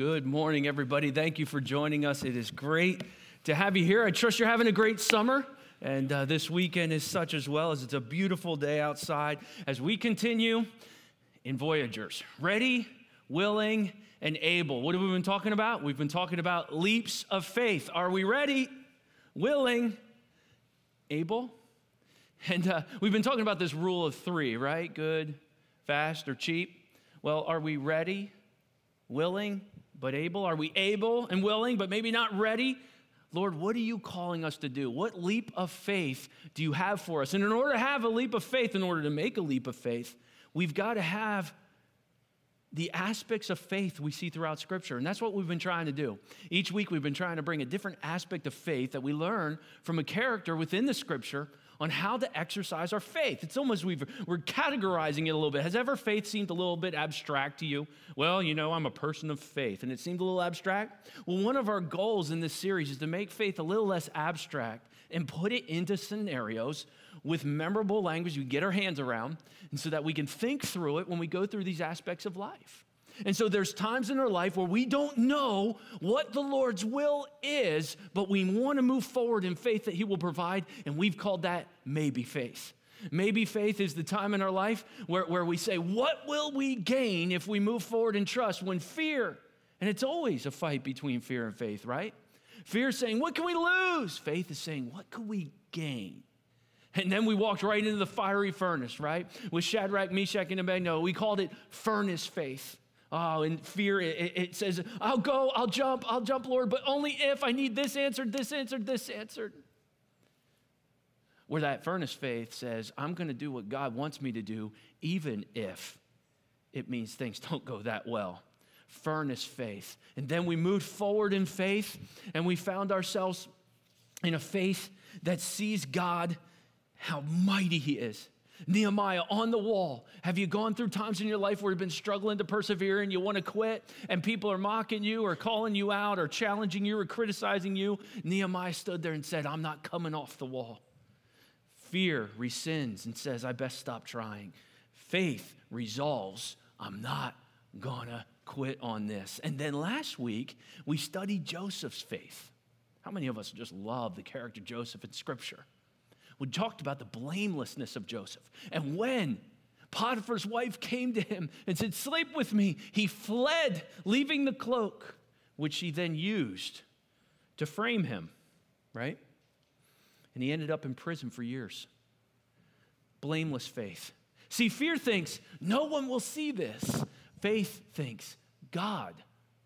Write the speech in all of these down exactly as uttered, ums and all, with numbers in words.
Good morning, everybody. Thank you for joining us. It is great to have you here. I trust you're having a great summer, and uh, this weekend is such as well, as it's a beautiful day outside as we continue in Voyagers. Ready, willing, and able. What have we been talking about? We've been talking about leaps of faith. Are we ready, willing, able? And uh, we've been talking about this rule of three, right? Good, fast, or cheap. Well, are we ready, willing, but able? Are we able and willing, but maybe not ready? Lord, what are you calling us to do? What leap of faith do you have for us? And in order to have a leap of faith, in order to make a leap of faith, we've got to have the aspects of faith we see throughout Scripture. And that's what we've been trying to do. Each week we've been trying to bring a different aspect of faith that we learn from a character within the Scripture on how to exercise our faith. It's almost we've, we're categorizing it a little bit. Has ever faith seemed a little bit abstract to you? Well, you know, I'm a person of faith, and it seemed a little abstract. Well, one of our goals in this series is to make faith a little less abstract and put it into scenarios with memorable language we get our hands around, and so that we can think through it when we go through these aspects of life. And so there's times in our life where we don't know what the Lord's will is, but we want to move forward in faith that he will provide, and we've called that maybe faith. Maybe faith is the time in our life where, where we say, what will we gain if we move forward in trust when fear, and it's always a fight between fear and faith, right? Fear saying, what can we lose? Faith is saying, what could we gain? And then we walked right into the fiery furnace, right? With Shadrach, Meshach, and Abednego, we called it furnace faith. Oh, and fear, it, it says, I'll go, I'll jump, I'll jump, Lord, but only if I need this answered, this answered, this answered. Where that furnace faith says, I'm going to do what God wants me to do, even if it means things don't go that well. Furnace faith. And then we moved forward in faith, and we found ourselves in a faith that sees God, how mighty he is. Nehemiah on the wall. Have you gone through times in your life where you've been struggling to persevere and you want to quit and people are mocking you or calling you out or challenging you or criticizing you? Nehemiah stood there and said, I'm not coming off the wall. Fear rescinds and says, I best stop trying. Faith resolves, I'm not gonna quit on this. And then last week, we studied Joseph's faith. How many of us just love the character Joseph in Scripture? We talked about the blamelessness of Joseph. And when Potiphar's wife came to him and said, sleep with me, he fled, leaving the cloak, which she then used to frame him, right? And he ended up in prison for years. Blameless faith. See, fear thinks, no one will see this. Faith thinks, God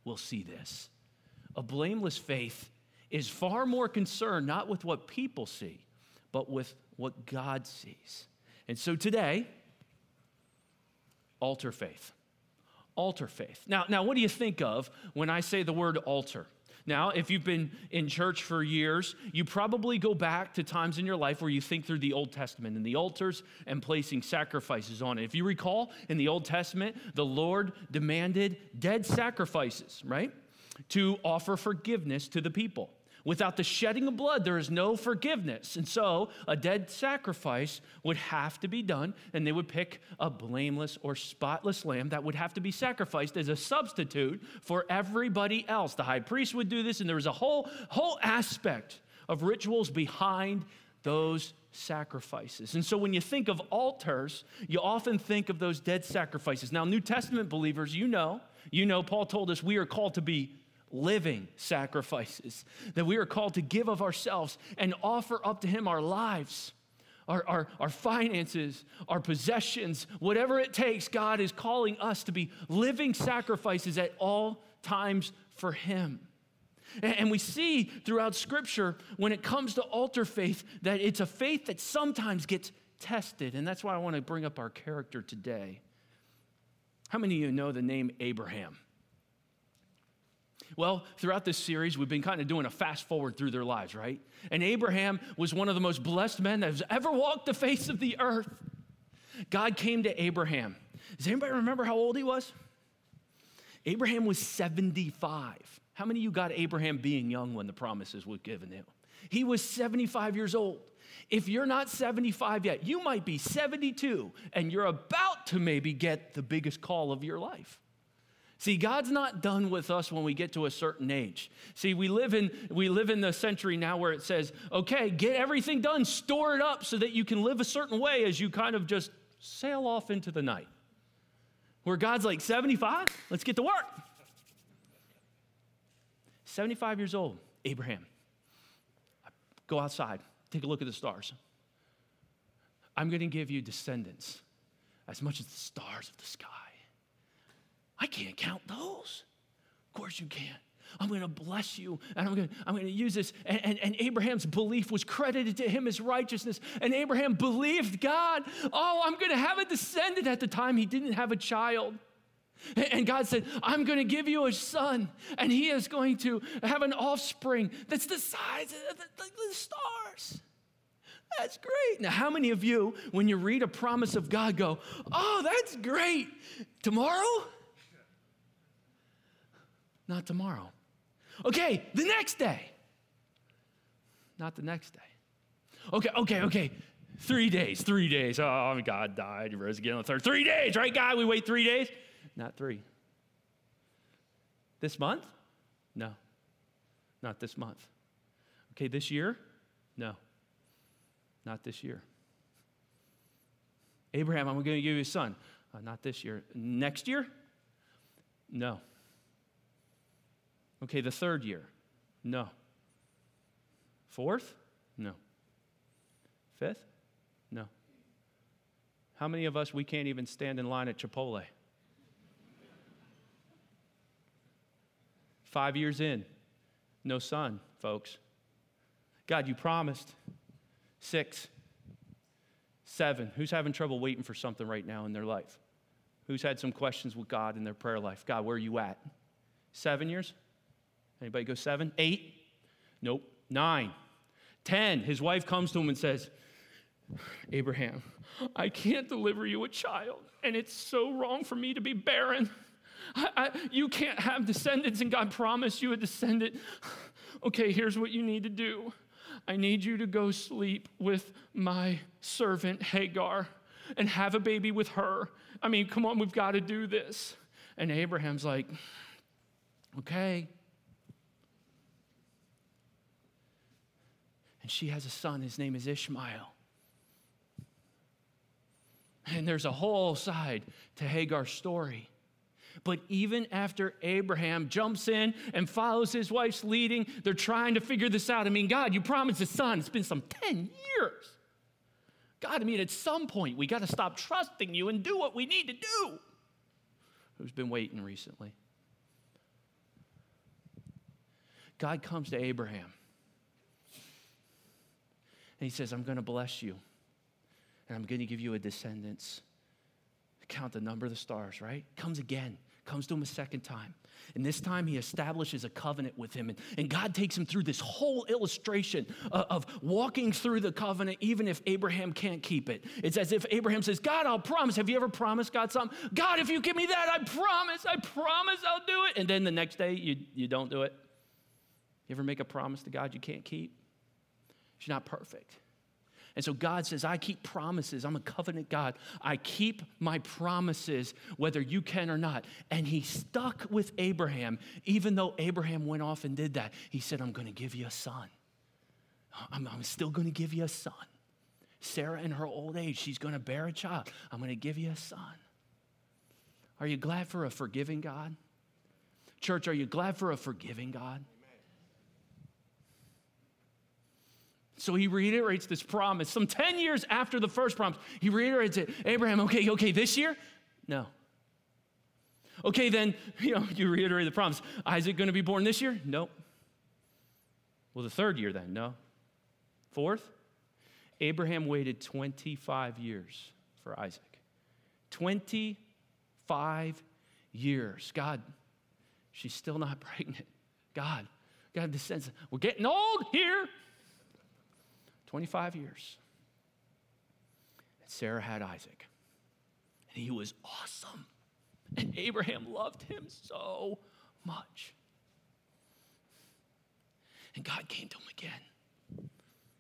will see this. A blameless faith is far more concerned not with what people see, but with what God sees. And so today, altar faith. Altar faith. Now, now, what do you think of when I say the word altar? Now, if you've been in church for years, you probably go back to times in your life where you think through the Old Testament and the altars and placing sacrifices on it. If you recall, in the Old Testament, the Lord demanded dead sacrifices, right? To offer forgiveness to the people. Without the shedding of blood, there is no forgiveness. And so a dead sacrifice would have to be done, and they would pick a blameless or spotless lamb that would have to be sacrificed as a substitute for everybody else. The high priest would do this, and there was a whole, whole aspect of rituals behind those sacrifices. And so when you think of altars, you often think of those dead sacrifices. Now, New Testament believers, you know, you know, Paul told us we are called to be living sacrifices, that we are called to give of ourselves and offer up to him our lives, our, our, our finances, our possessions, whatever it takes. God is calling us to be living sacrifices at all times for him. And, and we see throughout Scripture, when it comes to altar faith, that it's a faith that sometimes gets tested. And that's why I want to bring up our character today. How many of you know the name Abraham? Well, throughout this series, we've been kind of doing a fast forward through their lives, right? And Abraham was one of the most blessed men that has ever walked the face of the earth. God came to Abraham. Does anybody remember how old he was? Abraham was seventy-five. How many of you got Abraham being young when the promises were given to him? He was seventy-five years old. If you're not seventy-five yet, you might be seventy-two, and you're about to maybe get the biggest call of your life. See, God's not done with us when we get to a certain age. See, we live in we live in the century now where it says, okay, get everything done, store it up so that you can live a certain way as you kind of just sail off into the night. Where God's like, seventy-five, let's get to work. seventy-five years old, Abraham. Go outside, take a look at the stars. I'm going to give you descendants as much as the stars of the sky. I can't count those. Of course you can. I'm going to bless you, and I'm going to, I'm going to use this. And, and, and Abraham's belief was credited to him as righteousness. And Abraham believed God. Oh, I'm going to have a descendant. At the time, he didn't have a child. And God said, I'm going to give you a son, and he is going to have an offspring that's the size of the, the, the stars. That's great. Now, how many of you, when you read a promise of God, go, oh, that's great. Tomorrow? Not tomorrow. Okay, the next day. Not the next day. Okay, okay, okay. Three days, three days. Oh, God died. He rose again on the third. Three days, right, God? We wait three days? Not three. This month? No. Not this month. Okay, this year? No. Not this year. Abraham, I'm going to give you a son. Uh, not this year. Next year? No. Okay, the third year? No. Fourth? No. Fifth? No. How many of us, we can't even stand in line at Chipotle? Five years in, no son, folks. God, you promised. Six, seven. Who's having trouble waiting for something right now in their life? Who's had some questions with God in their prayer life? God, where are you at? Seven years? Anybody go seven? Eight? Nope. Nine. Ten. His wife comes to him and says, Abraham, I can't deliver you a child, and it's so wrong for me to be barren. I, I, you can't have descendants, and God promised you a descendant. Okay, here's what you need to do. I need you to go sleep with my servant Hagar and have a baby with her. I mean, come on, we've got to do this. And Abraham's like, okay. And she has a son. His name is Ishmael. And there's a whole side to Hagar's story. But even after Abraham jumps in and follows his wife's leading, they're trying to figure this out. I mean, God, you promised a son. It's been some ten years. God, I mean, at some point, we got to stop trusting you and do what we need to do. Who's been waiting recently? God comes to Abraham. And he says, I'm going to bless you. And I'm going to give you a descendants. Count the number of the stars, right? Comes again, comes to him a second time. And this time he establishes a covenant with him. And, and God takes him through this whole illustration of, of walking through the covenant, even if Abraham can't keep it. It's as if Abraham says, God, I'll promise. Have you ever promised God something? God, if you give me that, I promise. I promise I'll do it. And then the next day you, you don't do it. You ever make a promise to God you can't keep? She's not perfect. And so God says, I keep promises. I'm a covenant God. I keep my promises, whether you can or not. And he stuck with Abraham, even though Abraham went off and did that. He said, I'm going to give you a son. I'm, I'm still going to give you a son. Sarah, in her old age, she's going to bear a child. I'm going to give you a son. Are you glad for a forgiving God? Church, are you glad for a forgiving God? So he reiterates this promise. Some ten years after the first promise, he reiterates it. Abraham, okay, okay, this year? No. Okay, then, you know, you reiterate the promise. Isaac going to be born this year? Nope. Well, the third year then, no. Fourth? Abraham waited twenty-five years for Isaac. twenty-five years. God, she's still not pregnant. God, God, this sense, we're getting old here. twenty-five years. And Sarah had Isaac. And he was awesome. And Abraham loved him so much. And God came to him again.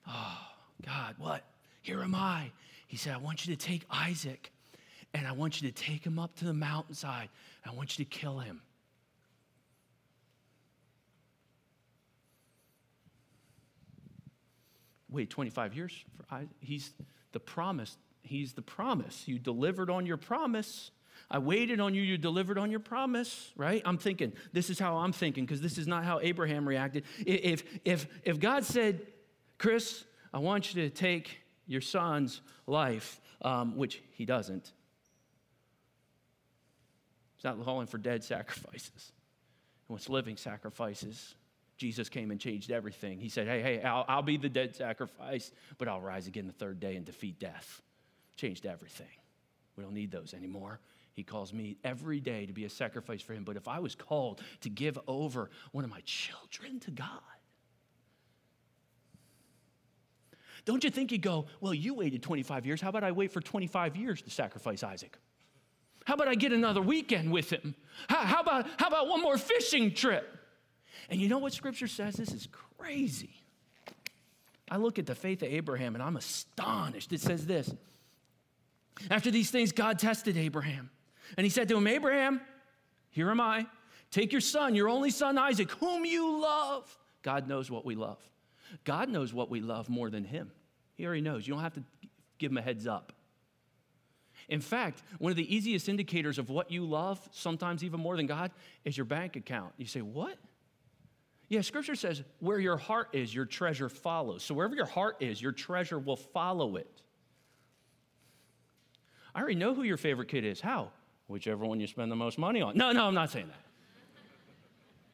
Oh, God, what? Here am I. He said, I want you to take Isaac, and I want you to take him up to the mountainside. I want you to kill him. wait, twenty-five years for Isaac? He's the promise. He's the promise. You delivered on your promise. I waited on you. You delivered on your promise, right? I'm thinking, this is how I'm thinking, because this is not how Abraham reacted. If, if, if God said, Chris, I want you to take your son's life, um, which he doesn't. He's not calling for dead sacrifices. He wants living sacrifices. Jesus came and changed everything. He said, hey, hey, I'll, I'll be the dead sacrifice, but I'll rise again the third day and defeat death. Changed everything. We don't need those anymore. He calls me every day to be a sacrifice for him. But if I was called to give over one of my children to God, don't you think you'd go, well, you waited twenty-five years. How about I wait for twenty-five years to sacrifice Isaac? How about I get another weekend with him? How, how about, how about one more fishing trip? And you know what Scripture says? This is crazy. I look at the faith of Abraham and I'm astonished. It says this. After these things, God tested Abraham. And he said to him, Abraham, here am I. Take your son, your only son, Isaac, whom you love. God knows what we love. God knows what we love more than him. He already knows. You don't have to give him a heads up. In fact, one of the easiest indicators of what you love, sometimes even more than God, is your bank account. You say, what? Yeah, Scripture says, where your heart is, your treasure follows. So wherever your heart is, your treasure will follow it. I already know who your favorite kid is. How? Whichever one you spend the most money on. No, no, I'm not saying that.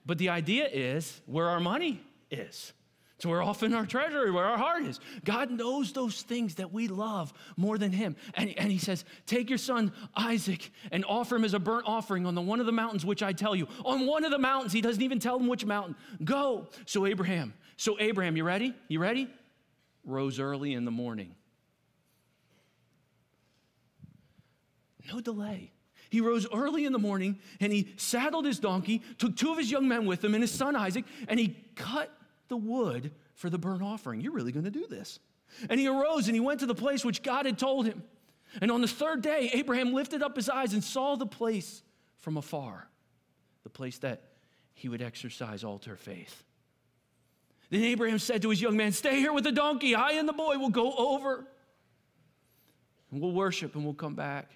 But the idea is where our money is. It's where often our treasury, where our heart is. God knows those things that we love more than him. And, and he says, take your son Isaac and offer him as a burnt offering on the one of the mountains which I tell you. On one of the mountains. He doesn't even tell them which mountain. Go. So Abraham, so Abraham, you ready? You ready? Rose early in the morning. No delay. He rose early in the morning and he saddled his donkey, took two of his young men with him and his son Isaac, and he cut the wood for the burnt offering. You're really going to do this. And he arose and he went to the place which God had told him. And on the third day, Abraham lifted up his eyes and saw the place from afar, the place that he would exercise altar faith. Then Abraham said to his young man, stay here with the donkey. I and the boy will go over and we'll worship and we'll come back.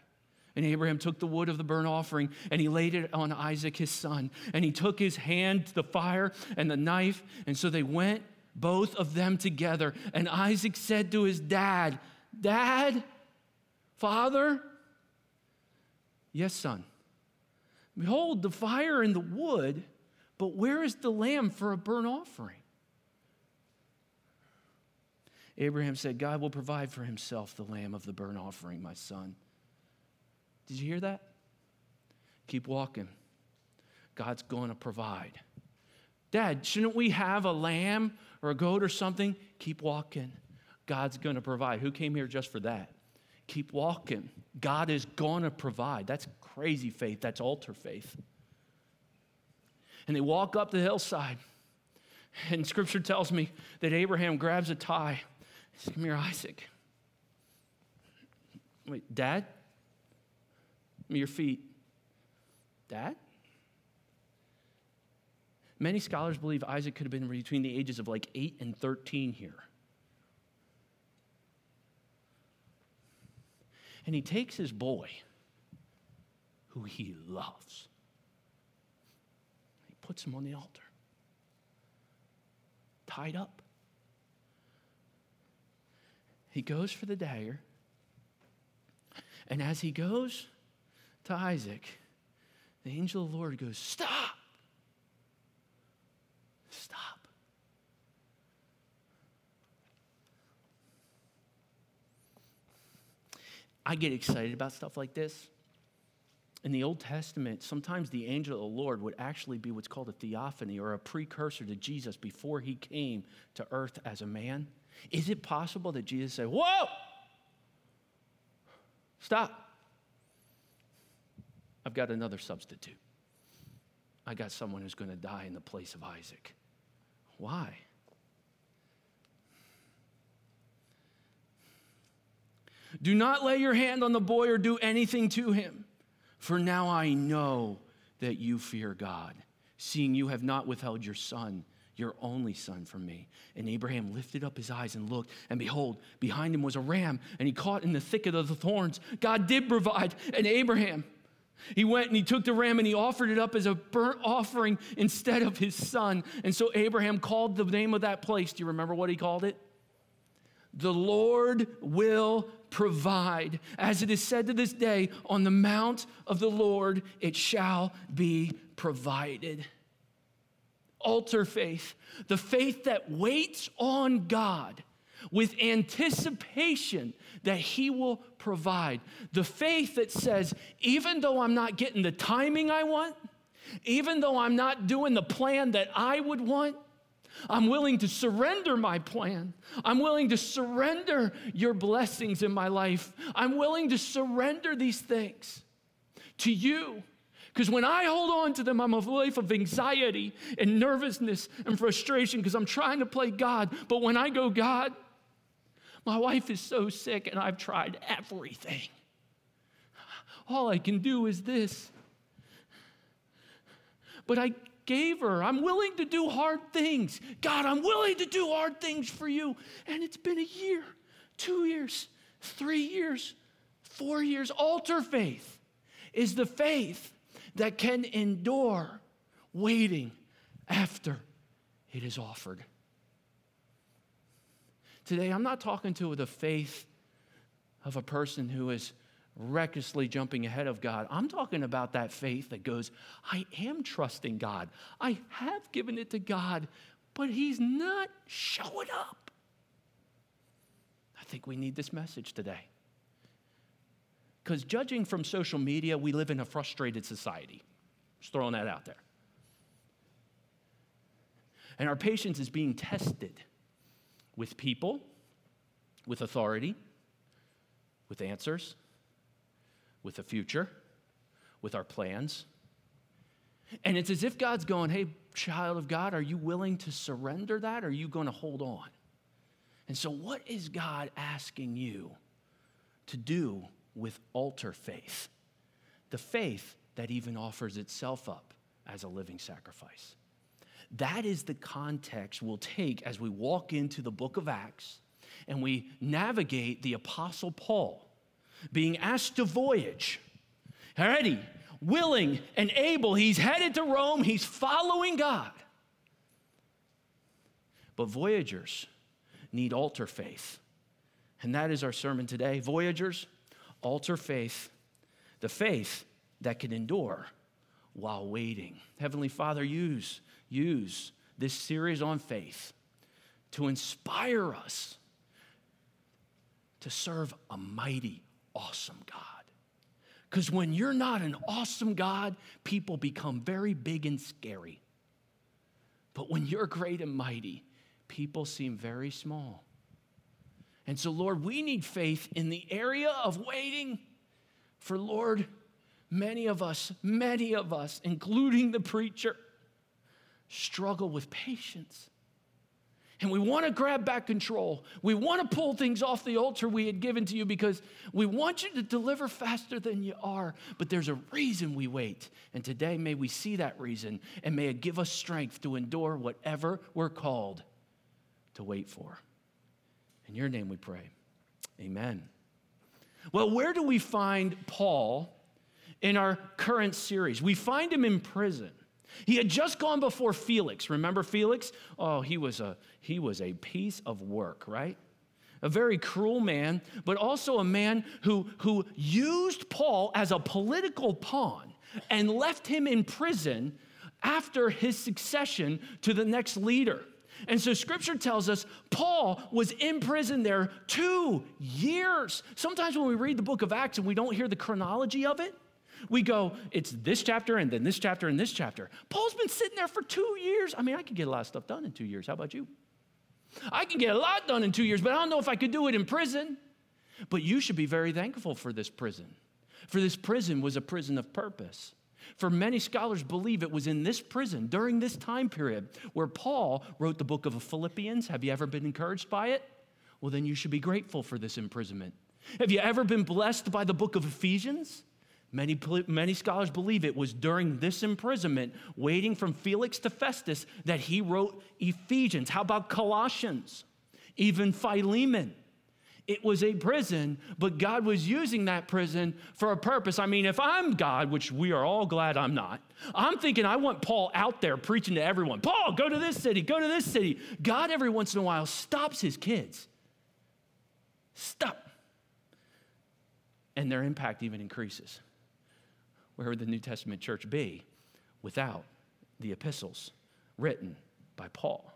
And Abraham took the wood of the burnt offering and he laid it on Isaac, his son. And he took his hand, the fire and the knife. And so they went, both of them together. And Isaac said to his dad, Dad, Father? Yes, son. Behold, the fire and the wood, but where is the lamb for a burnt offering? Abraham said, God will provide for himself the lamb of the burnt offering, my son. Did you hear that? Keep walking. God's going to provide. Dad, shouldn't we have a lamb or a goat or something? Keep walking. God's going to provide. Who came here just for that? Keep walking. God is going to provide. That's crazy faith. That's altar faith. And they walk up the hillside. And Scripture tells me that Abraham grabs a tie. He says, come here, Isaac. Wait, Dad? Your feet. Dad? Many scholars believe Isaac could have been between the ages of like eight and thirteen here. And he takes his boy, who he loves. He puts him on the altar. Tied up. He goes for the dagger. And as he goes to Isaac, the angel of the Lord goes, stop! Stop. I get excited about stuff like this. In the Old Testament, sometimes the angel of the Lord would actually be what's called a theophany or a precursor to Jesus before he came to earth as a man. Is it possible that Jesus said, whoa! Stop. I've got another substitute. I got someone who's going to die in the place of Isaac. Why? Do not lay your hand on the boy or do anything to him. For now I know that you fear God, seeing you have not withheld your son, your only son from me. And Abraham lifted up his eyes and looked, and behold, behind him was a ram, and he caught in the thicket of the thorns. God did provide, and Abraham, he went and he took the ram and he offered it up as a burnt offering instead of his son. And so Abraham called the name of that place. Do you remember what he called it? The Lord will provide. As it is said to this day, on the mount of the Lord it shall be provided. Altar faith, the faith that waits on God with anticipation that he will provide. The faith that says, even though I'm not getting the timing I want, even though I'm not doing the plan that I would want, I'm willing to surrender my plan. I'm willing to surrender your blessings in my life. I'm willing to surrender these things to you. Because when I hold on to them, I'm a life of anxiety and nervousness and frustration because I'm trying to play God. But when I go, God, my wife is so sick and I've tried everything. All I can do is this. But I gave her. I'm willing to do hard things. God, I'm willing to do hard things for you. And it's been a year, two years, three years, four years. Altar faith is the faith that can endure waiting after it is offered. Today, I'm not talking to the faith of a person who is recklessly jumping ahead of God. I'm talking about that faith that goes, I am trusting God. I have given it to God, but he's not showing up. I think we need this message today. Because judging from social media, we live in a frustrated society. Just throwing that out there. And our patience is being tested with people, with authority, with answers, with the future, with our plans. And it's as if God's going, hey, child of God, are you willing to surrender that? Or are you going to hold on? And so what is God asking you to do with altar faith, the faith that even offers itself up as a living sacrifice? That is the context we'll take as we walk into the book of Acts and we navigate the Apostle Paul being asked to voyage. Ready, willing, and able. He's headed to Rome. He's following God. But voyagers need altar faith. And that is our sermon today. Voyagers, altar faith, the faith that can endure while waiting. Heavenly Father, use, use this series on faith to inspire us to serve a mighty, awesome God. Because when you're not an awesome God, people become very big and scary. But when you're great and mighty, people seem very small. And so, Lord, we need faith in the area of waiting. For, Lord, many of us, many of us, including the preacher, struggle with patience. And we want to grab back control. We want to pull things off the altar we had given to you because we want you to deliver faster than you are. But there's a reason we wait. And today, may we see that reason, and may it give us strength to endure whatever we're called to wait for. In your name we pray. Amen. Well, where do we find Paul in our current series? We find him in prison. He had just gone before Felix. Remember Felix? Oh, he was a he was a piece of work, right? A very cruel man, but also a man who, who used Paul as a political pawn and left him in prison after his succession to the next leader. And so scripture tells us Paul was in prison there two years. Sometimes when we read the book of Acts and we don't hear the chronology of it, we go, it's this chapter and then this chapter and this chapter. Paul's been sitting there for two years. I mean, I could get a lot of stuff done in two years. How about you? I can get a lot done in two years, but I don't know if I could do it in prison. But you should be very thankful for this prison. For this prison was a prison of purpose. For many scholars believe it was in this prison during this time period where Paul wrote the book of Philippians. Have you ever been encouraged by it? Well, then you should be grateful for this imprisonment. Have you ever been blessed by the book of Ephesians? Many, many scholars believe it was during this imprisonment, waiting from Felix to Festus, that he wrote Ephesians. How about Colossians? Even Philemon. It was a prison, but God was using that prison for a purpose. I mean, if I'm God, which we are all glad I'm not, I'm thinking I want Paul out there preaching to everyone. Paul, go to this city, go to this city. God, every once in a while, stops his kids. Stop. And their impact even increases. Where would the New Testament church be without the epistles written by Paul?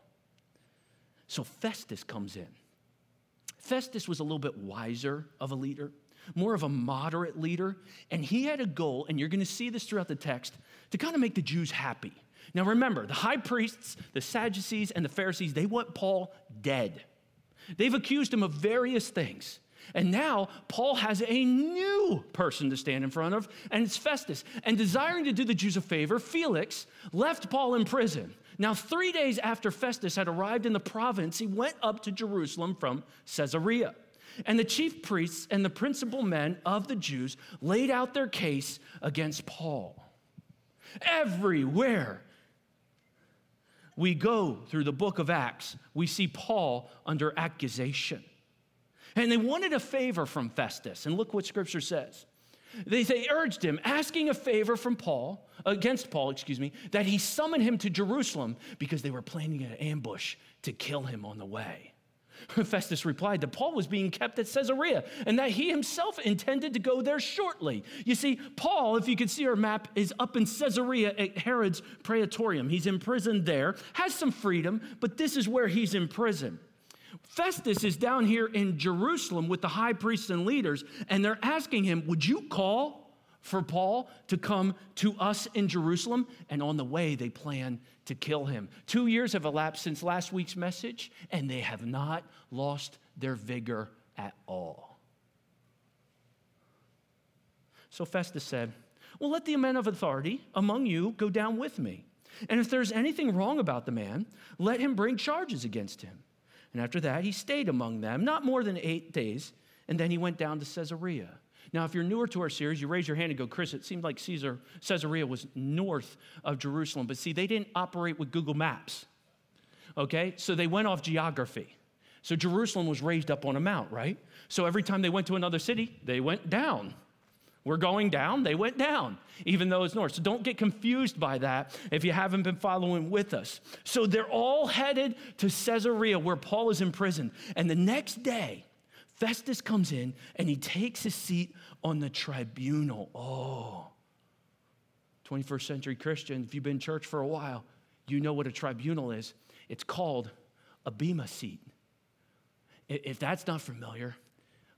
So Festus comes in. Festus was a little bit wiser of a leader, more of a moderate leader, and he had a goal, and you're going to see this throughout the text, to kind of make the Jews happy. Now remember, the high priests, the Sadducees, and the Pharisees, they want Paul dead. They've accused him of various things. And now Paul has a new person to stand in front of, and it's Festus. And desiring to do the Jews a favor, Felix left Paul in prison. Now, three days after Festus had arrived in the province, he went up to Jerusalem from Caesarea. And the chief priests and the principal men of the Jews laid out their case against Paul. Everywhere we go through the book of Acts, we see Paul under accusation. And they wanted a favor from Festus. And look what Scripture says. They, they urged him, asking a favor from Paul, against Paul, excuse me, that he summon him to Jerusalem because they were planning an ambush to kill him on the way. Festus replied that Paul was being kept at Caesarea and that he himself intended to go there shortly. You see, Paul, if you can see our map, is up in Caesarea at Herod's Praetorium. He's imprisoned there, has some freedom, but this is where he's in prison. Festus is down here in Jerusalem with the high priests and leaders, and they're asking him, would you call for Paul to come to us in Jerusalem? And on the way, they plan to kill him. Two years have elapsed since last week's message, and they have not lost their vigor at all. So Festus said, well, let the men of authority among you go down with me. And if there's anything wrong about the man, let him bring charges against him. And after that, he stayed among them, not more than eight days, and then he went down to Caesarea. Now, if you're newer to our series, you raise your hand and go, Chris, it seemed like Caesar, Caesarea was north of Jerusalem. But see, they didn't operate with Google Maps, okay? So they went off geography. So Jerusalem was raised up on a mount, right? So every time they went to another city, they went down. We're going down, they went down, even though it's north. So don't get confused by that if you haven't been following with us. So they're all headed to Caesarea where Paul is imprisoned. And the next day, Festus comes in and he takes his seat on the tribunal. Oh, twenty-first century Christian, if you've been in church for a while, you know what a tribunal is. It's called a bema seat. If that's not familiar,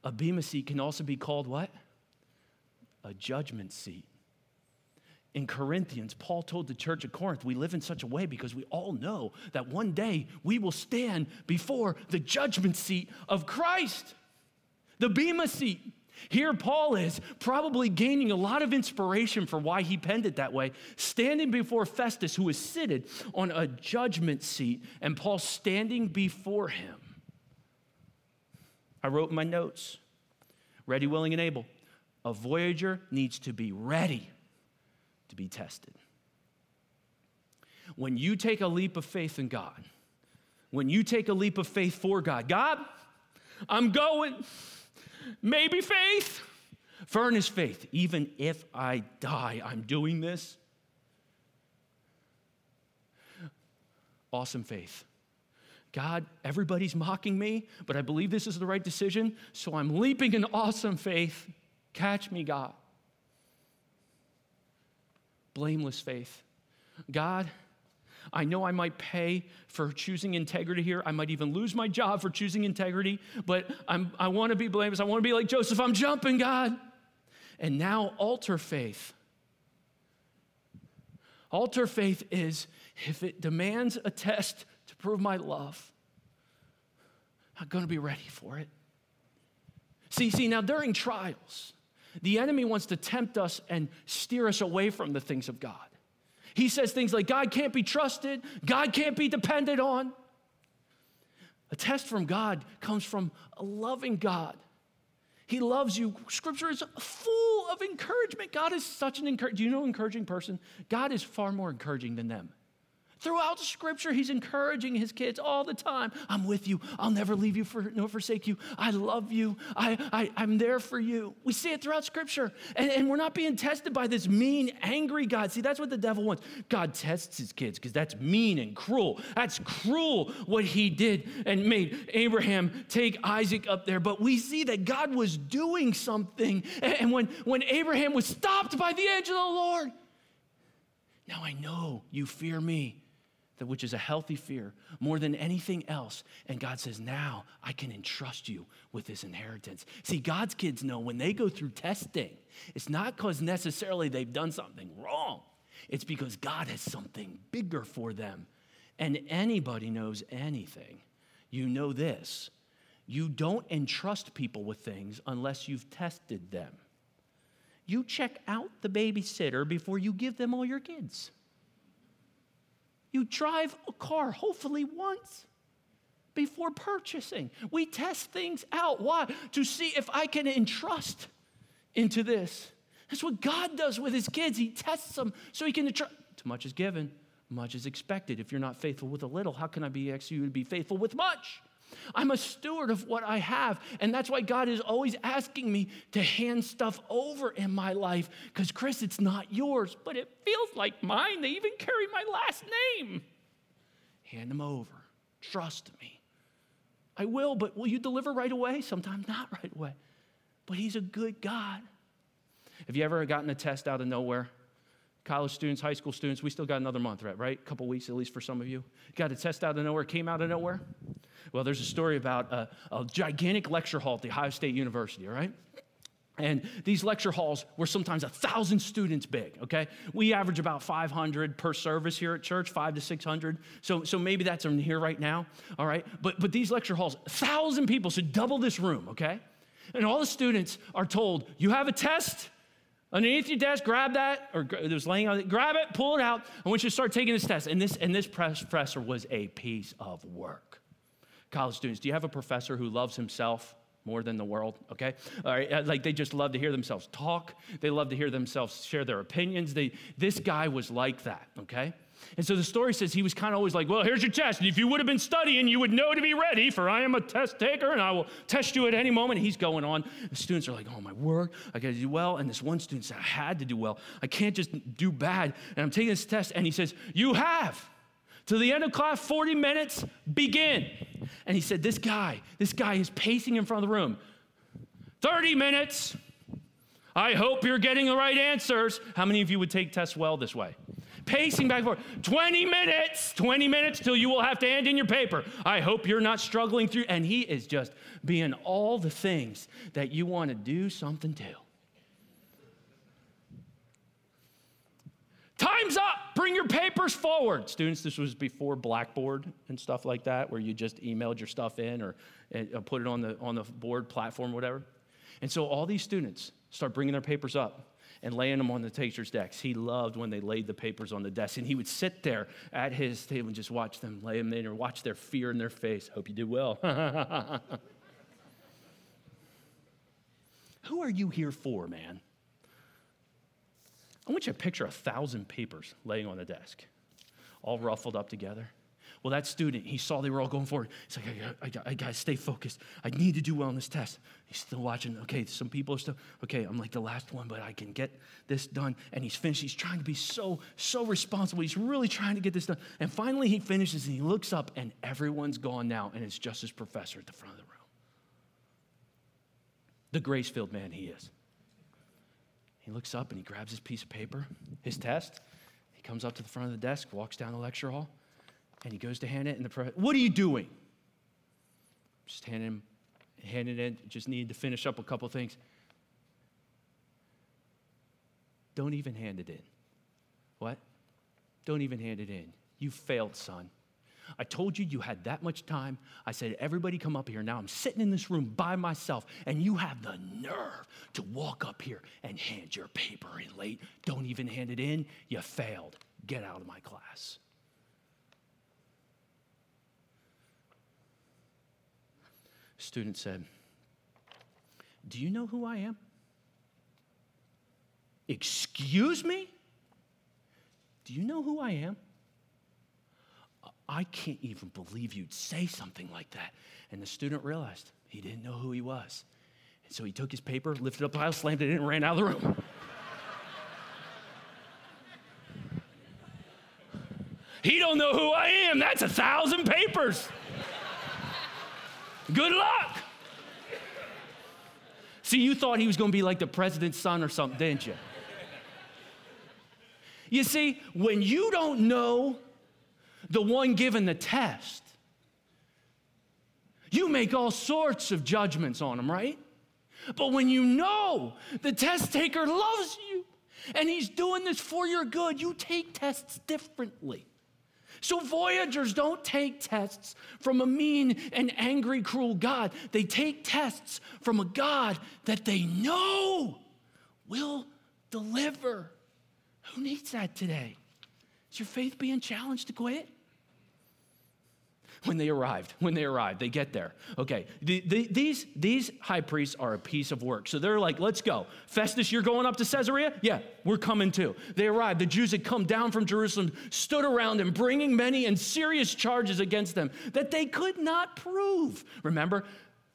a bema seat can also be called what? A judgment seat. In Corinthians, Paul told the church of Corinth, we live in such a way because we all know that one day we will stand before the judgment seat of Christ, the bema seat. Here Paul is probably gaining a lot of inspiration for why he penned it that way, standing before Festus, who is seated on a judgment seat, and Paul standing before him. I wrote in my notes, ready, willing, and able. A voyager needs to be ready to be tested. When you take a leap of faith in God, when you take a leap of faith for God, God, I'm going, maybe faith, furnace faith. Even if I die, I'm doing this. Awesome faith. God, everybody's mocking me, but I believe this is the right decision, so I'm leaping in awesome faith. Catch me, God. Blameless faith. God, I know I might pay for choosing integrity here. I might even lose my job for choosing integrity, but I'm, I want to be blameless. I want to be like Joseph. I'm jumping, God. And now altar faith. Altar faith is if it demands a test to prove my love, I'm going to be ready for it. See, see, now during trials, the enemy wants to tempt us and steer us away from the things of God. He says things like, God can't be trusted. God can't be depended on. A test from God comes from a loving God. He loves you. Scripture is full of encouragement. God is such an encouraging. Do you know an encouraging person? God is far more encouraging than them. Throughout Scripture, he's encouraging his kids all the time. I'm with you. I'll never leave you for, nor forsake you. I love you. I, I, I'm there for you. We see it throughout Scripture. And, and we're not being tested by this mean, angry God. See, that's what the devil wants. God tests his kids because that's mean and cruel. That's cruel what he did and made Abraham take Isaac up there. But we see that God was doing something. And, and when, when Abraham was stopped by the edge of the Lord, now I know you fear me, which is a healthy fear, more than anything else. And God says, now I can entrust you with this inheritance. See, God's kids know when they go through testing, it's not because necessarily they've done something wrong. It's because God has something bigger for them. And anybody knows anything. You know this. You don't entrust people with things unless you've tested them. You check out the babysitter before you give them all your kids. You drive a car, hopefully once, before purchasing. We test things out. Why? To see if I can entrust into this. That's what God does with his kids. He tests them so he can entrust. Too much is given, much is expected. If you're not faithful with a little, how can I be asking you to be faithful with much? I'm a steward of what I have, and that's why God is always asking me to hand stuff over in my life, because, Chris, it's not yours, but it feels like mine. They even carry my last name. Hand them over. Trust me. I will, but will you deliver right away? Sometimes not right away. But he's a good God. Have you ever gotten a test out of nowhere? College students, high school students, we still got another month, right? A couple weeks at least for some of you. Got a test out of nowhere, came out of nowhere. Well, there's a story about a, a gigantic lecture hall at The Ohio State University, all right? And these lecture halls were sometimes one thousand students big, okay? We average about five hundred per service here at church, five to six hundred. So, so maybe that's in here right now, all right? But, but these lecture halls, one thousand people, so double this room, okay? And all the students are told, you have a test underneath your desk, grab that, or it was laying on it, grab it, pull it out. I want you to start taking this test. And this, and this professor was a piece of work. College students, do you have a professor who loves himself more than the world? Okay, all right, like they just love to hear themselves talk. They love to hear themselves share their opinions. They, this guy was like that, okay? And so the story says he was kind of always like, well, here's your test. And if you would have been studying, you would know to be ready, for I am a test taker, and I will test you at any moment. And he's going on. The students are like, oh, my word, I got to do well. And this one student said, I had to do well. I can't just do bad. And I'm taking this test. And he says, you have, to the end of class, forty minutes, begin. And he said, this guy, this guy is pacing in front of the room. thirty minutes. I hope you're getting the right answers. How many of you would take tests well this way? Pacing back and forth. twenty minutes, twenty minutes till you will have to hand in your paper. I hope you're not struggling through. And he is just being all the things that you want to do something to. Time's up. Bring your papers forward. Students, this was before Blackboard and stuff like that, where you just emailed your stuff in or uh, put it on the, on the board platform, whatever. And so all these students start bringing their papers up and laying them on the teacher's decks. He loved when they laid the papers on the desk, and he would sit there at his table and just watch them lay them in or watch their fear in their face. Hope you do well. Who are you here for, man? I want you to picture a thousand papers laying on the desk, all ruffled up together. Well, that student, he saw they were all going forward. He's like, I got, I got to stay focused. I need to do well on this test. He's still watching. Okay, some people are still, okay, I'm like the last one, but I can get this done. And he's finished. He's trying to be so, so responsible. He's really trying to get this done. And finally he finishes and he looks up and everyone's gone now, and it's just his professor at the front of the room. The grace-filled man he is. He looks up and he grabs his piece of paper, his test. He comes up to the front of the desk, walks down the lecture hall, and he goes to hand it, and the professor, what are you doing? Just hand him, hand it in, just needed to finish up a couple things. Don't even hand it in. What? Don't even hand it in. You failed, son. I told you you had that much time. I said, everybody come up here. Now I'm sitting in this room by myself, and you have the nerve to walk up here and hand your paper in late. Don't even hand it in. You failed. Get out of my class. Student said, Do you know who I am? Excuse me? Do you know who I am? I can't even believe you'd say something like that. And the student realized he didn't know who he was. And so he took his paper, lifted up the Bible, slammed it in, and ran out of the room. He don't know who I am. That's a thousand papers. Good luck. See, you thought he was going to be like the president's son or something, didn't you? You see, when you don't know the one given the test, you make all sorts of judgments on him, right? But when you know the test taker loves you and he's doing this for your good, you take tests differently. So voyagers don't take tests from a mean and angry, cruel God. They take tests from a God that they know will deliver. Who needs that today? Is your faith being challenged to quit? When they arrived, when they arrived, they get there. Okay, the, the, these, these high priests are a piece of work. So they're like, let's go. Festus, you're going up to Caesarea? Yeah, we're coming too. They arrived. The Jews had come down from Jerusalem, stood around them, bringing many and serious charges against them that they could not prove. Remember,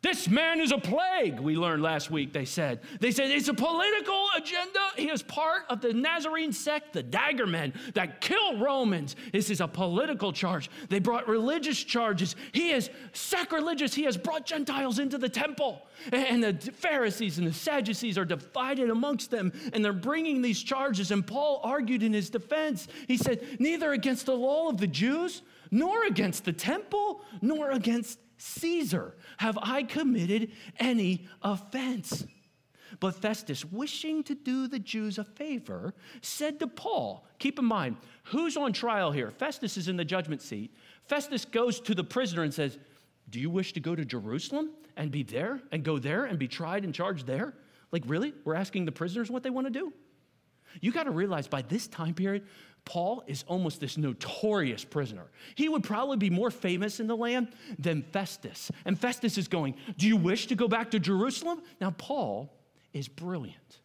this man is a plague, we learned last week, they said. They said, it's a political agenda. He is part of the Nazarene sect, the dagger men that kill Romans. This is a political charge. They brought religious charges. He is sacrilegious. He has brought Gentiles into the temple. And the Pharisees and the Sadducees are divided amongst them, and they're bringing these charges. And Paul argued in his defense. He said, neither against the law of the Jews, nor against the temple, nor against Caesar, have I committed any offense? But Festus, wishing to do the Jews a favor, said to Paul, keep in mind, who's on trial here? Festus is in the judgment seat. Festus goes to the prisoner and says, do you wish to go to Jerusalem and be there and go there and be tried and charged there? Like, really? We're asking the prisoners what they want to do? You got to realize by this time period, Paul is almost this notorious prisoner. He would probably be more famous in the land than Festus. And Festus is going, do you wish to go back to Jerusalem? Now, Paul is brilliant.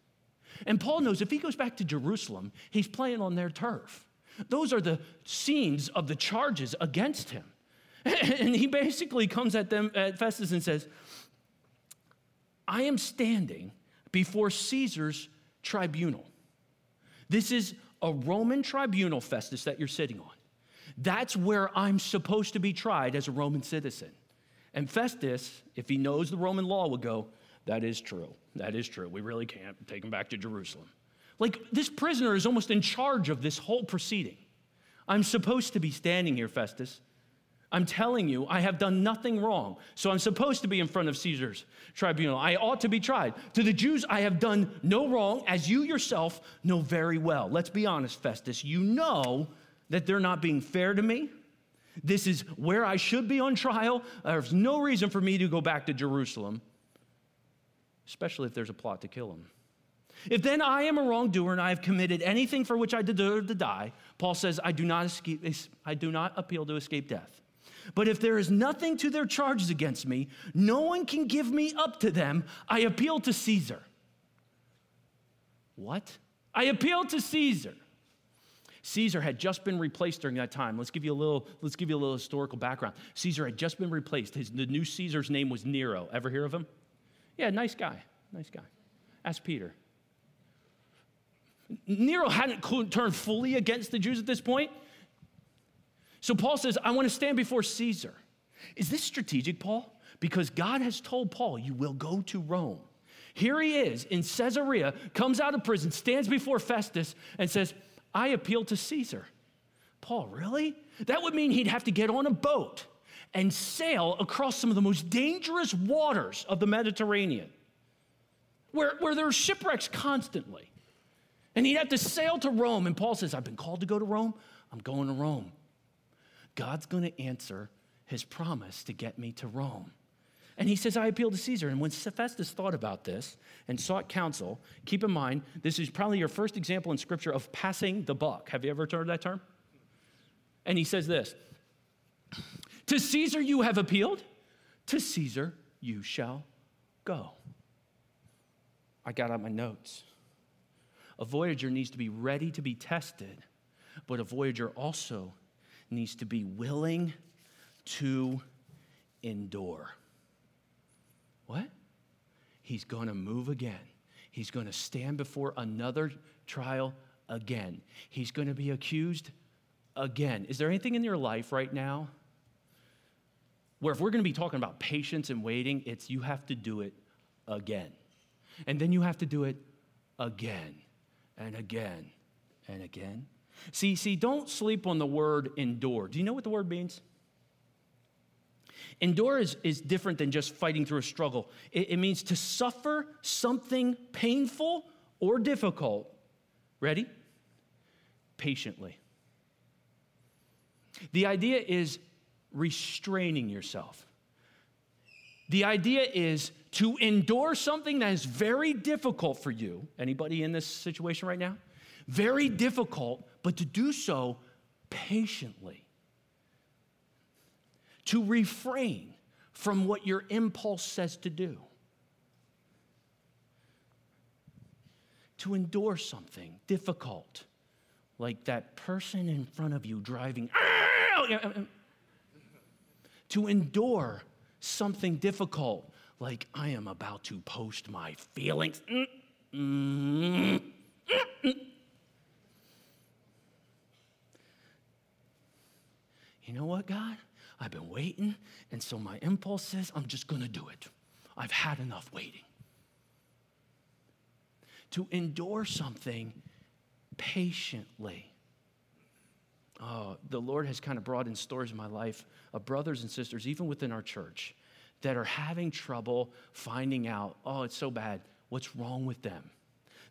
And Paul knows if he goes back to Jerusalem, he's playing on their turf. Those are the scenes of the charges against him. And he basically comes at them, at Festus, and says, I am standing before Caesar's tribunal. This is a Roman tribunal, Festus, that you're sitting on. That's where I'm supposed to be tried as a Roman citizen. And Festus, if he knows the Roman law, would go, that is true. That is true. We really can't take him back to Jerusalem. Like, this prisoner is almost in charge of this whole proceeding. I'm supposed to be standing here, Festus. I'm telling you, I have done nothing wrong. So I'm supposed to be in front of Caesar's tribunal. I ought to be tried. To the Jews, I have done no wrong, as you yourself know very well. Let's be honest, Festus. You know that they're not being fair to me. This is where I should be on trial. There's no reason for me to go back to Jerusalem, especially if there's a plot to kill him. If then I am a wrongdoer and I have committed anything for which I deserve to die, Paul says, I do not escape, I do not appeal to escape death. But if there is nothing to their charges against me, no one can give me up to them. I appeal to Caesar. What? I appeal to Caesar. Caesar had just been replaced during that time. Let's give you a little, let's give you a little historical background. Caesar had just been replaced. His, the new Caesar's name was Nero. Ever hear of him? Yeah, nice guy. Nice guy. Ask Peter. Nero hadn't turned fully against the Jews at this point. So Paul says, I want to stand before Caesar. Is this strategic, Paul? Because God has told Paul, you will go to Rome. Here he is in Caesarea, comes out of prison, stands before Festus, and says, I appeal to Caesar. Paul, really? That would mean he'd have to get on a boat and sail across some of the most dangerous waters of the Mediterranean, where, where there are shipwrecks constantly. And he'd have to sail to Rome. And Paul says, I've been called to go to Rome. I'm going to Rome. God's going to answer his promise to get me to Rome. And he says, I appeal to Caesar. And when Festus thought about this and sought counsel, keep in mind, this is probably your first example in Scripture of passing the buck. Have you ever heard that term? And he says this, to Caesar you have appealed, to Caesar you shall go. I got out my notes. A voyager needs to be ready to be tested, but a voyager also needs to be willing to endure. What? He's going to move again. He's going to stand before another trial again. He's going to be accused again. Is there anything in your life right now where if we're going to be talking about patience and waiting, it's you have to do it again. And then you have to do it again and again and again. See, see, don't sleep on the word endure. Do you know what the word means? Endure is, is different than just fighting through a struggle. It, it means to suffer something painful or difficult. Ready? Patiently. The idea is restraining yourself. The idea is to endure something that is very difficult for you. Anybody in this situation right now? Very difficult, but to do so patiently. To refrain from what your impulse says to do. To endure something difficult, like that person in front of you driving. To endure something difficult, like I am about to post my feelings. You know what, God? I've been waiting, and so my impulse says I'm just going to do it. I've had enough waiting. To endure something patiently. Oh, the Lord has kind of brought in stories in my life of brothers and sisters, even within our church, that are having trouble finding out, oh, it's so bad, what's wrong with them?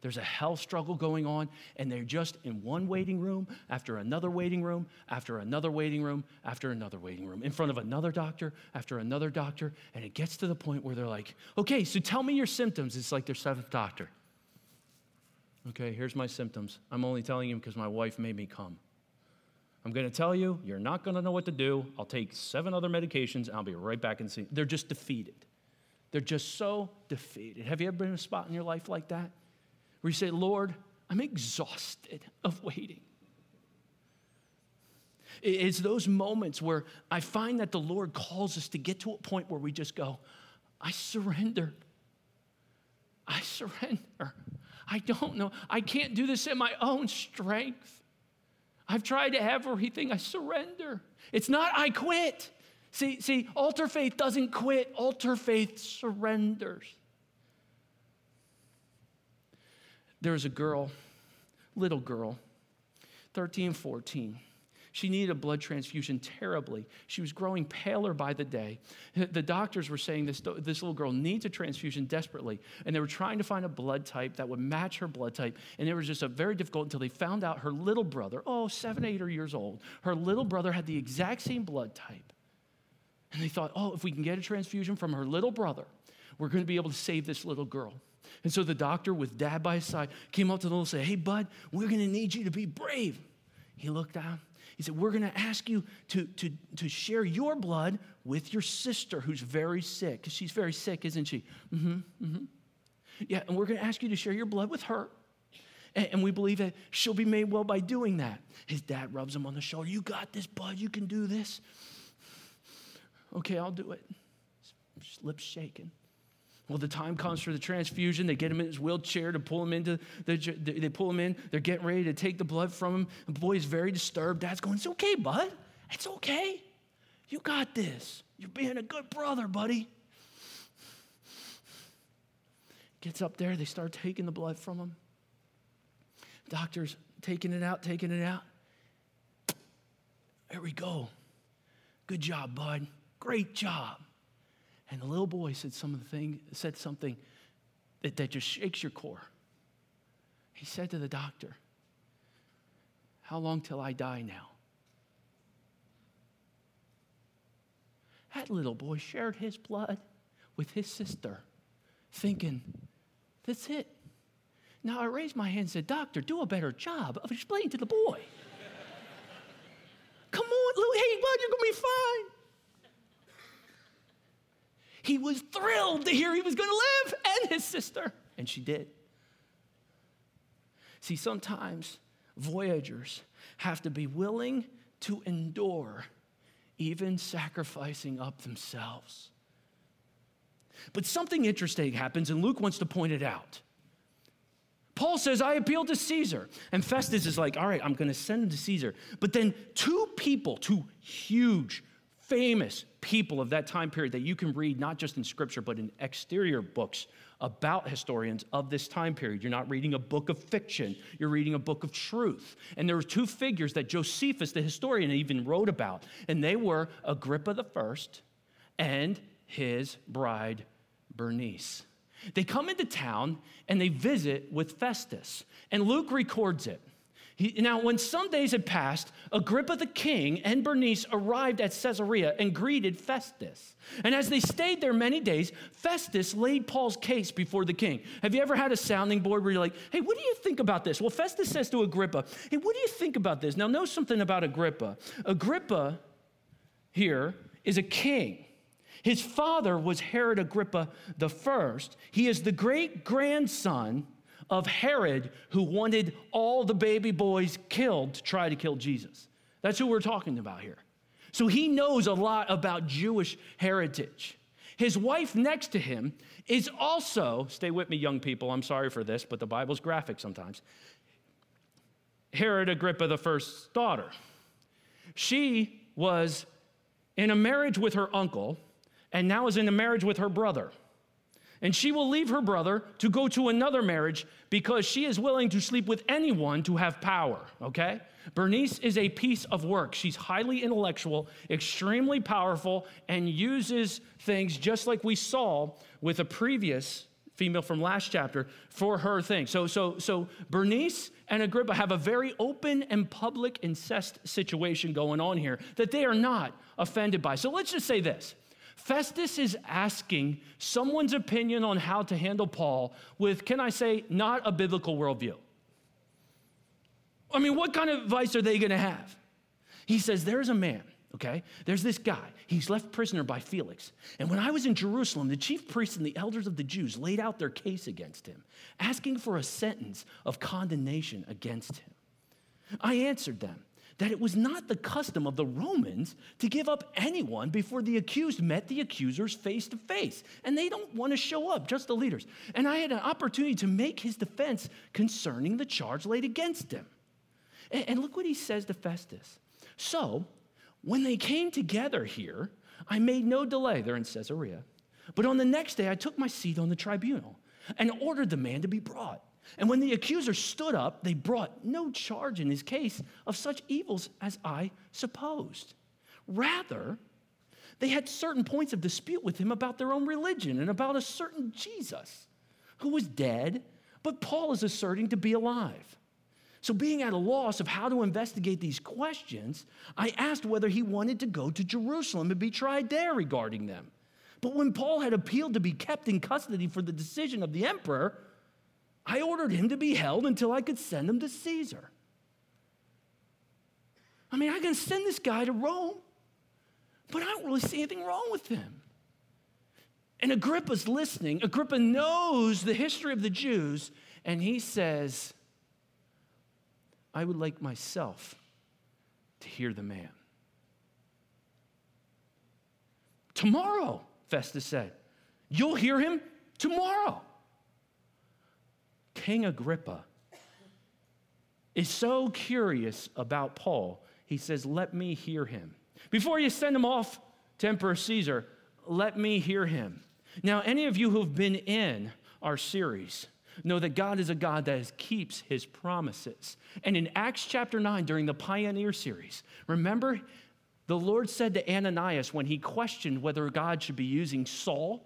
There's a health struggle going on, and they're just in one waiting room after another waiting room after another waiting room after another waiting room in front of another doctor after another doctor, and it gets to the point where they're like, okay, so tell me your symptoms. It's like their seventh doctor. Okay, here's my symptoms. I'm only telling you because my wife made me come. I'm going to tell you, you're not going to know what to do. I'll take seven other medications, and I'll be right back and see. They're just defeated. They're just so defeated. Have you ever been in a spot in your life like that? Where you say, Lord, I'm exhausted of waiting. It's those moments where I find that the Lord calls us to get to a point where we just go, I surrender. I surrender. I don't know. I can't do this in my own strength. I've tried everything. I surrender. It's not I quit. See, see, altar faith doesn't quit. Altar faith surrenders. There was a girl, little girl, thirteen, fourteen. She needed a blood transfusion terribly. She was growing paler by the day. The doctors were saying this, this little girl needs a transfusion desperately, and they were trying to find a blood type that would match her blood type, and it was just a very difficult until they found out her little brother, oh, seven, eight years old, her little brother had the exact same blood type. And they thought, oh, if we can get a transfusion from her little brother, we're going to be able to save this little girl. And so the doctor, with dad by his side, came up to the little and said, hey, bud, we're going to need you to be brave. He looked down. He said, we're going to ask you to, to, to share your blood with your sister who's very sick. Because she's very sick, isn't she? Mm-hmm, mm-hmm. Yeah, and we're going to ask you to share your blood with her. And, and we believe that she'll be made well by doing that. His dad rubs him on the shoulder. You got this, bud. You can do this. Okay, I'll do it. His lips shaking. Well, the time comes for the transfusion. They get him in his wheelchair to pull him into the, they pull him in. They're getting ready to take the blood from him. The boy is very disturbed. Dad's going, it's okay, bud. It's okay. You got this. You're being a good brother, buddy. Gets up there. They start taking the blood from him. Doctors taking it out, taking it out. There we go. Good job, bud. Great job. And the little boy said, some of the thing, said something that, that just shakes your core. He said to the doctor, how long till I die now? That little boy shared his blood with his sister, thinking, that's it. Now I raised my hand and said, doctor, do a better job of explaining to the boy. Come on, little, hey, bud, you're going to be fine. He was thrilled to hear he was going to live, and his sister. And she did. See, sometimes voyagers have to be willing to endure, even sacrificing up themselves. But something interesting happens, and Luke wants to point it out. Paul says, I appeal to Caesar. And Festus is like, all right, I'm going to send him to Caesar. But then two people, two huge, famous people of that time period that you can read, not just in scripture, but in exterior books about historians of this time period. You're not reading a book of fiction. You're reading a book of truth. And there were two figures that Josephus, the historian, even wrote about. And they were Agrippa the First and his bride, Bernice. They come into town and they visit with Festus. And Luke records it. He, now, when some days had passed, Agrippa the king and Bernice arrived at Caesarea and greeted Festus. And as they stayed there many days, Festus laid Paul's case before the king. Have you ever had a sounding board where you're like, hey, what do you think about this? Well, Festus says to Agrippa, hey, what do you think about this? Now, know something about Agrippa. Agrippa here is a king. His father was Herod Agrippa the First. He is the great-grandson of Herod, who wanted all the baby boys killed to try to kill Jesus. That's who we're talking about here. So he knows a lot about Jewish heritage. His wife next to him is also, stay with me, young people, I'm sorry for this, but the Bible's graphic sometimes, Herod Agrippa the First's daughter. She was in a marriage with her uncle, and now is in a marriage with her brother. And she will leave her brother to go to another marriage because she is willing to sleep with anyone to have power, okay? Bernice is a piece of work. She's highly intellectual, extremely powerful, and uses things just like we saw with a previous female from last chapter for her thing. So, so, so Bernice and Agrippa have a very open and public incest situation going on here that they are not offended by. So let's just say this. Festus is asking someone's opinion on how to handle Paul with, can I say, not a biblical worldview. I mean, what kind of advice are they going to have? He says, there's a man, okay? There's this guy. He's left prisoner by Felix. And when I was in Jerusalem, the chief priests and the elders of the Jews laid out their case against him, asking for a sentence of condemnation against him. I answered them that it was not the custom of the Romans to give up anyone before the accused met the accusers face to face. And they don't want to show up, just the leaders. And I had an opportunity to make his defense concerning the charge laid against him. And, and look what he says to Festus. So, when they came together here, I made no delay. They're in Caesarea. But on the next day, I took my seat on the tribunal and ordered the man to be brought. And when the accuser stood up, they brought no charge in his case of such evils as I supposed. Rather, they had certain points of dispute with him about their own religion and about a certain Jesus who was dead, but Paul is asserting to be alive. So being at a loss of how to investigate these questions, I asked whether he wanted to go to Jerusalem and be tried there regarding them. But when Paul had appealed to be kept in custody for the decision of the emperor, I ordered him to be held until I could send him to Caesar. I mean, I can send this guy to Rome, but I don't really see anything wrong with him. And Agrippa's listening. Agrippa knows the history of the Jews, and he says, I would like myself to hear the man. Tomorrow, Festus said. You'll hear him tomorrow. King Agrippa is so curious about Paul, he says, let me hear him. Before you send him off to Emperor Caesar, let me hear him. Now, any of you who've been in our series know that God is a God that keeps his promises. And in Acts chapter nine, during the Pioneer series, remember the Lord said to Ananias when he questioned whether God should be using Saul,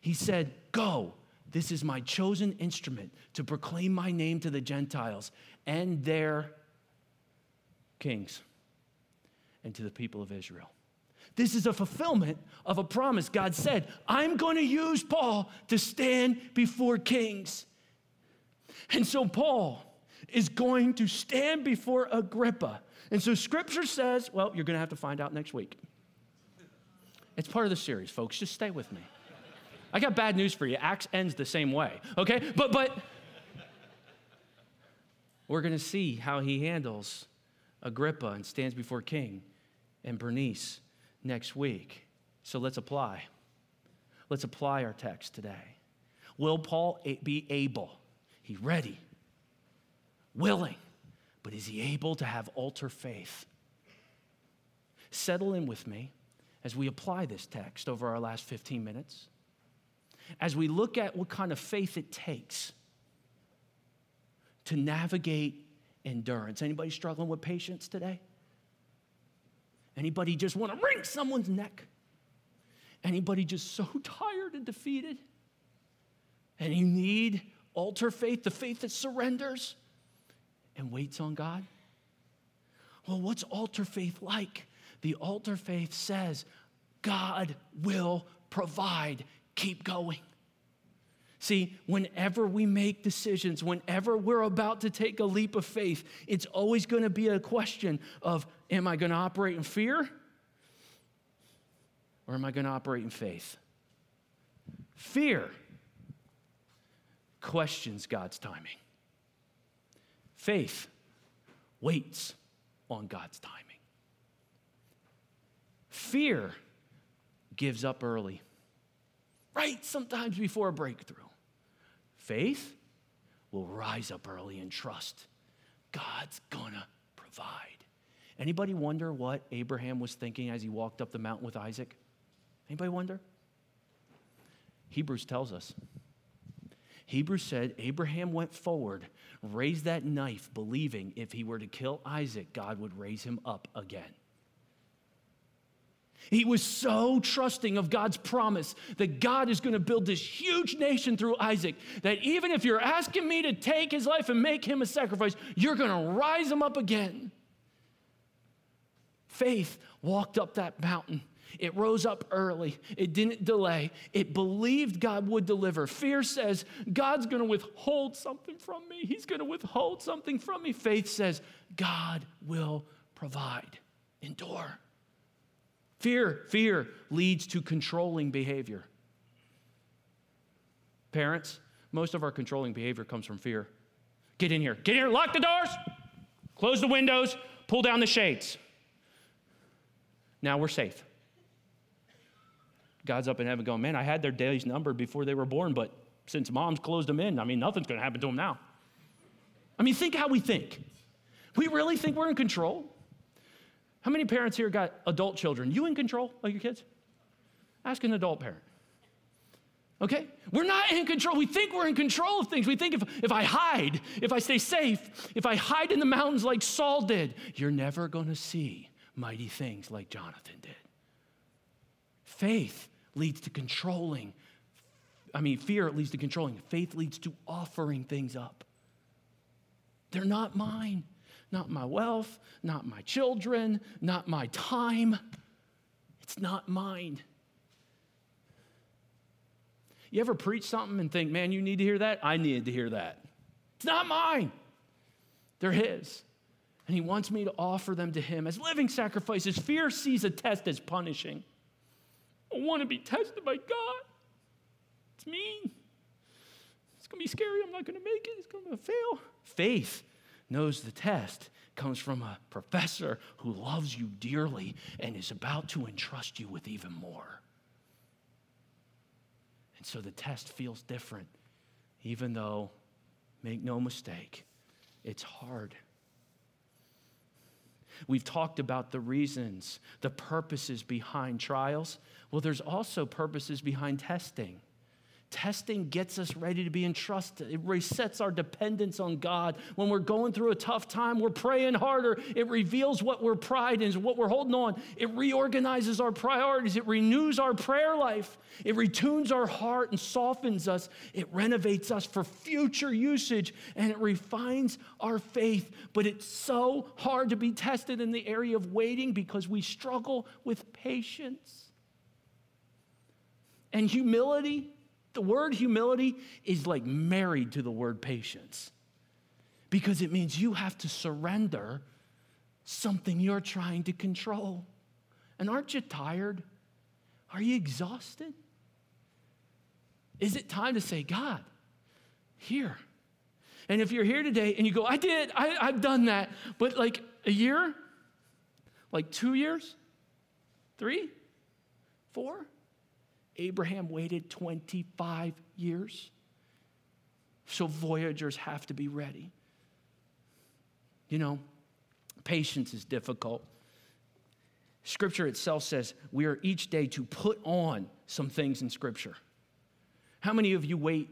he said, go. This is my chosen instrument to proclaim my name to the Gentiles and their kings and to the people of Israel. This is a fulfillment of a promise. God said, I'm going to use Paul to stand before kings. And so Paul is going to stand before Agrippa. And so Scripture says, well, you're going to have to find out next week. It's part of the series, folks. Just stay with me. I got bad news for you. Acts ends the same way, okay? But but we're going to see how he handles Agrippa and stands before King and Bernice next week. So let's apply. Let's apply our text today. Will Paul be able? He's ready, willing, but is he able to have altar faith? Settle in with me as we apply this text over our last fifteen minutes, as we look at what kind of faith it takes to navigate endurance. Anybody struggling with patience today? Anybody just want to wring someone's neck? Anybody just so tired and defeated? And you need altar faith, the faith that surrenders and waits on God? Well, what's altar faith like? The altar faith says, God will provide. Keep going. See, whenever we make decisions, whenever we're about to take a leap of faith, it's always going to be a question of, am I going to operate in fear? Or am I going to operate in faith? Fear questions God's timing. Faith waits on God's timing. Fear gives up early, right sometimes before a breakthrough. Faith will rise up early and trust God's gonna provide. Anybody wonder what Abraham was thinking as he walked up the mountain with Isaac? Anybody wonder? Hebrews tells us. Hebrews said Abraham went forward, raised that knife, believing if he were to kill Isaac, God would raise him up again. He was so trusting of God's promise that God is going to build this huge nation through Isaac, that even if you're asking me to take his life and make him a sacrifice, you're going to rise him up again. Faith walked up that mountain. It rose up early. It didn't delay. It believed God would deliver. Fear says, God's going to withhold something from me. He's going to withhold something from me. Faith says, God will provide. Endure. Fear, fear leads to controlling behavior. Parents, most of our controlling behavior comes from fear. Get in here. Get in here. Lock the doors. Close the windows. Pull down the shades. Now we're safe. God's up in heaven going, man, I had their days numbered before they were born, but since mom's closed them in, I mean, nothing's going to happen to them now. I mean, think how we think. We really think we're in control? How many parents here got adult children? You in control of your kids? Ask an adult parent. Okay? We're not in control. We think we're in control of things. We think if, if I hide, if I stay safe, if I hide in the mountains like Saul did, you're never going to see mighty things like Jonathan did. Faith leads to controlling. I mean, fear leads to controlling. Faith leads to offering things up. They're not mine, not my wealth, not my children, not my time. It's not mine. You ever preach something and think, man, you need to hear that? I needed to hear that. It's not mine. They're his. And he wants me to offer them to him as living sacrifices. Fear sees a test as punishing. I want to be tested by God. It's mean. It's going to be scary. I'm not going to make it. It's going to fail. Faith knows the test comes from a professor who loves you dearly and is about to entrust you with even more. And so the test feels different, even though, make no mistake, it's hard. We've talked about the reasons, the purposes behind trials. Well, there's also purposes behind testing. Testing gets us ready to be entrusted. It resets our dependence on God. When we're going through a tough time, we're praying harder. It reveals what we're pride in, what we're holding on. It reorganizes our priorities. It renews our prayer life. It retunes our heart and softens us. It renovates us for future usage, and it refines our faith. But it's so hard to be tested in the area of waiting because we struggle with patience. And humility. The word humility is like married to the word patience, because it means you have to surrender something you're trying to control. And aren't you tired? Are you exhausted? Is it time to say, God, here? And if you're here today and you go, I did, I, I've done that, but like a year, like two years, three, four, Abraham waited twenty-five years. So voyagers have to be ready. You know, patience is difficult. Scripture itself says we are each day to put on some things in Scripture. How many of you wait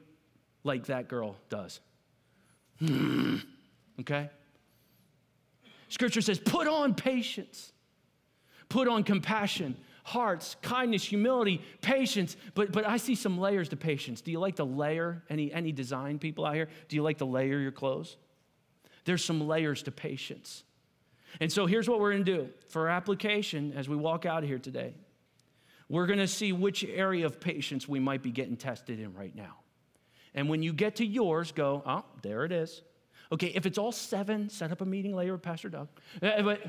like that girl does? Okay? Scripture says put on patience. Put on compassion, hearts, kindness, humility, patience. But but I see some layers to patience. Do you like to layer? Any, any design people out here? Do you like to layer your clothes? There's some layers to patience. And so here's what we're going to do for application as we walk out of here today. We're going to see which area of patience we might be getting tested in right now. And when you get to yours, go, oh, there it is. Okay, if it's all seven, set up a meeting later with Pastor Doug. But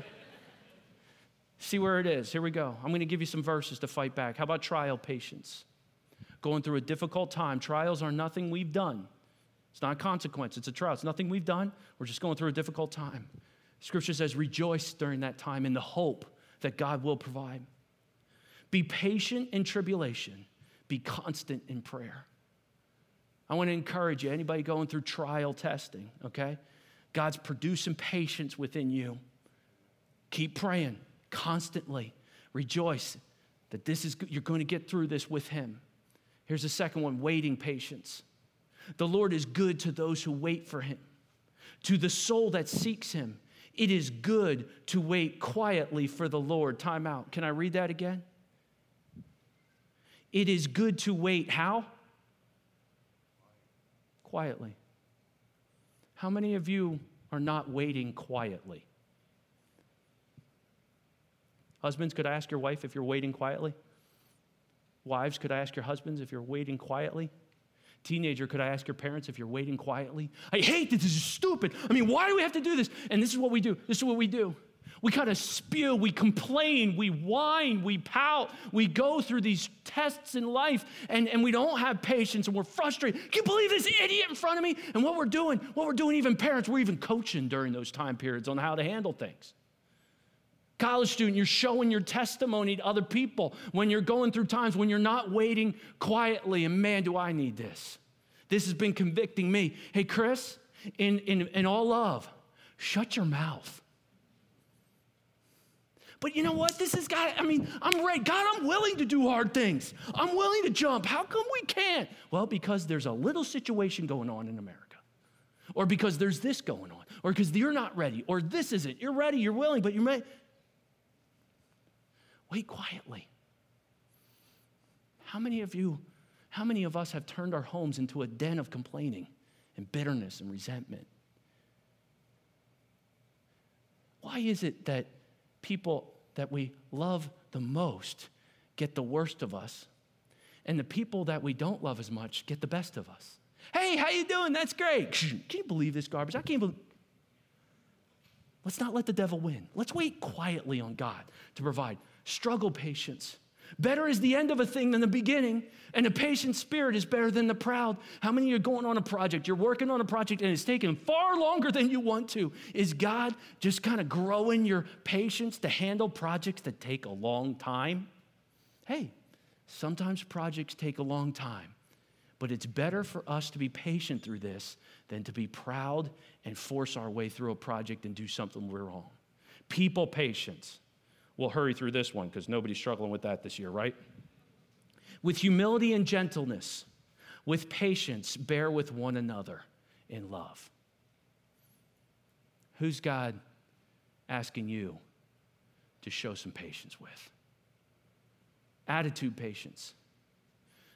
see where it is. Here we go. I'm going to give you some verses to fight back. How about trial patience? Going through a difficult time. Trials are nothing we've done. It's not a consequence. It's a trial. It's nothing we've done. We're just going through a difficult time. Scripture says, rejoice during that time in the hope that God will provide. Be patient in tribulation. Be constant in prayer. I want to encourage you, anybody going through trial testing, okay? God's producing patience within you. Keep praying constantly. Rejoice that this is you're going to get through this with him. Here's the second one, waiting patience. The Lord is good to those who wait for him. To the soul that seeks him, it is good to wait quietly for the Lord. Time out. Can I read that again? It is good to wait how? Quietly. How many of you are not waiting quietly? Husbands, could I ask your wife if you're waiting quietly? Wives, could I ask your husbands if you're waiting quietly? Teenager, could I ask your parents if you're waiting quietly? I hate this. This is stupid. I mean, why do we have to do this? And this is what we do. This is what we do. We kind of spew. We complain. We whine. We pout. We go through these tests in life, and, and we don't have patience, and we're frustrated. Can you believe this idiot in front of me? And what we're doing, what we're doing, even parents, we're even coaching during those time periods on how to handle things. College student, you're showing your testimony to other people when you're going through times when you're not waiting quietly. And man, do I need this. This has been convicting me. Hey, Chris, in, in, in all love, shut your mouth. But you know what? This is God. I mean, I'm right. God, I'm willing to do hard things. I'm willing to jump. How come we can't? Well, because there's a little situation going on in America. Or because there's this going on. Or because you're not ready. Or this isn't. You're ready. You're willing. But you're ready. Wait quietly. How many of you, how many of us have turned our homes into a den of complaining and bitterness and resentment? Why is it that people that we love the most get the worst of us, and the people that we don't love as much get the best of us? Hey, how you doing? That's great. Can you believe this garbage? I can't believe. Let's not let the devil win. Let's wait quietly on God to provide. Struggle patience. Better is the end of a thing than the beginning, and a patient spirit is better than the proud. How many of you are going on a project? You're working on a project, and it's taking far longer than you want to. Is God just kind of growing your patience to handle projects that take a long time? Hey, sometimes projects take a long time, but it's better for us to be patient through this than to be proud and force our way through a project and do something we're wrong. People patience. We'll hurry through this one because nobody's struggling with that this year, right? With humility and gentleness, with patience, bear with one another in love. Who's God asking you to show some patience with? Attitude patience.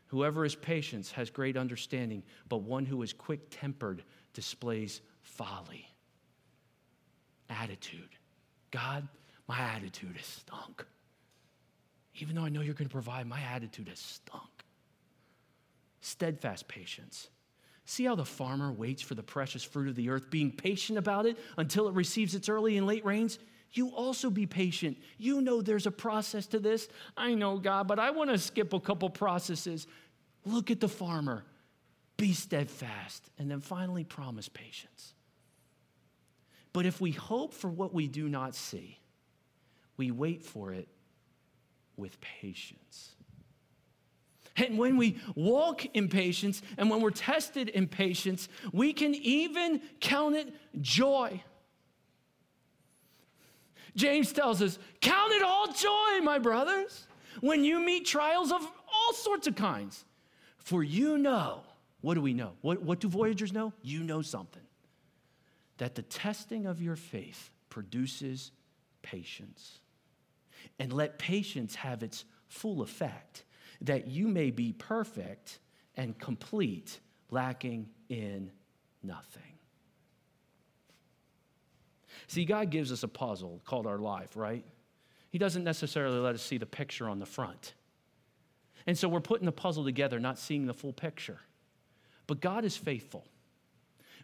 Whoever is patient has great understanding, but one who is quick-tempered displays folly. Attitude. God, my attitude has stunk. Even though I know you're going to provide, my attitude has stunk. Steadfast patience. See how the farmer waits for the precious fruit of the earth, being patient about it until it receives its early and late rains? You also be patient. You know there's a process to this. I know, God, but I want to skip a couple processes. Look at the farmer. Be steadfast. And then finally, promise patience. But if we hope for what we do not see, we wait for it with patience. And when we walk in patience and when we're tested in patience, we can even count it joy. James tells us, count it all joy, my brothers, when you meet trials of all sorts of kinds. For you know, what do we know? What, what do voyagers know? You know something. That the testing of your faith produces patience. And let patience have its full effect, that you may be perfect and complete, lacking in nothing. See, God gives us a puzzle called our life, right? He doesn't necessarily let us see the picture on the front. And so we're putting the puzzle together, not seeing the full picture. But God is faithful.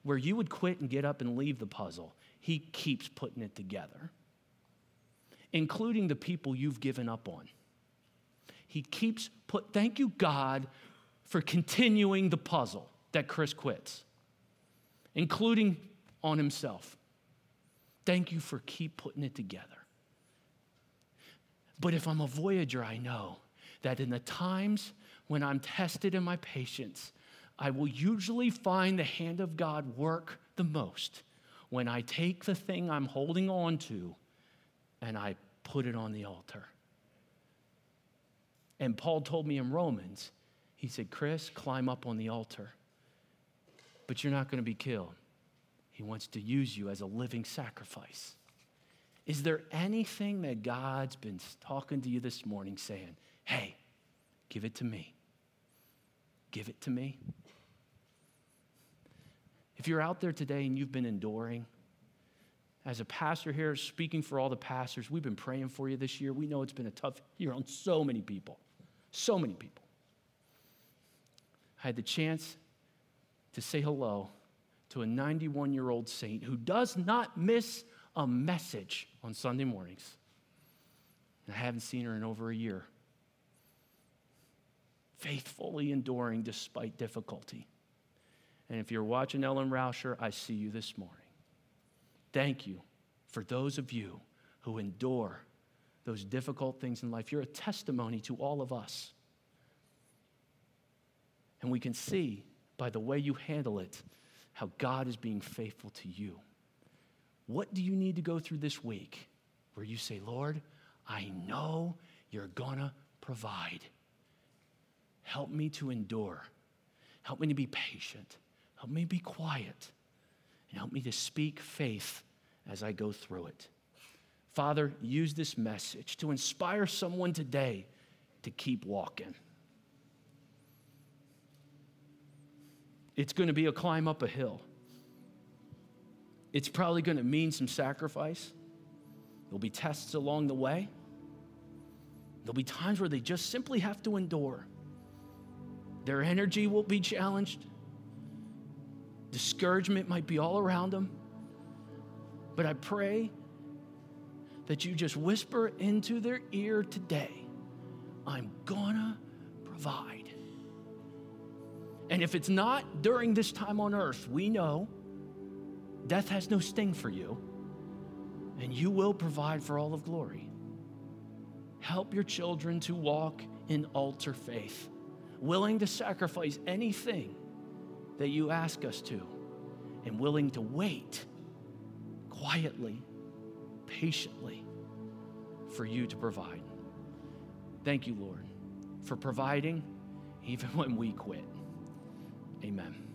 Where you would quit and get up and leave the puzzle, he keeps putting it together, including the people you've given up on. He keeps put, thank you, God, for continuing the puzzle that Chris quits, including on himself. Thank you for keep putting it together. But if I'm a voyager, I know that in the times when I'm tested in my patience, I will usually find the hand of God work the most when I take the thing I'm holding on to and I put it on the altar. And Paul told me in Romans, he said, Chris, climb up on the altar, but you're not going to be killed. He wants to use you as a living sacrifice. Is there anything that God's been talking to you this morning saying, hey, give it to me. Give it to me. If you're out there today and you've been enduring, as a pastor here, speaking for all the pastors, we've been praying for you this year. We know it's been a tough year on so many people, so many people. I had the chance to say hello to a ninety-one-year-old saint who does not miss a message on Sunday mornings. And I haven't seen her in over a year. Faithfully enduring despite difficulty. And if you're watching Ellen Rauscher, I see you this morning. Thank you for those of you who endure those difficult things in life. You're a testimony to all of us. And we can see by the way you handle it how God is being faithful to you. What do you need to go through this week where you say, Lord, I know you're gonna provide. Help me to endure. Help me to be patient. Help me be quiet. And help me to speak faith as I go through it. Father, use this message to inspire someone today to keep walking. It's going to be a climb up a hill. It's probably going to mean some sacrifice. There'll be tests along the way. There'll be times where they just simply have to endure. Their energy will be challenged. Discouragement might be all around them. But I pray that you just whisper into their ear today, I'm gonna provide. And if it's not during this time on earth, we know death has no sting for you, and you will provide for all of glory. Help your children to walk in altar faith, willing to sacrifice anything that you ask us to, and willing to wait quietly, patiently for you to provide. Thank you, Lord, for providing even when we quit. Amen.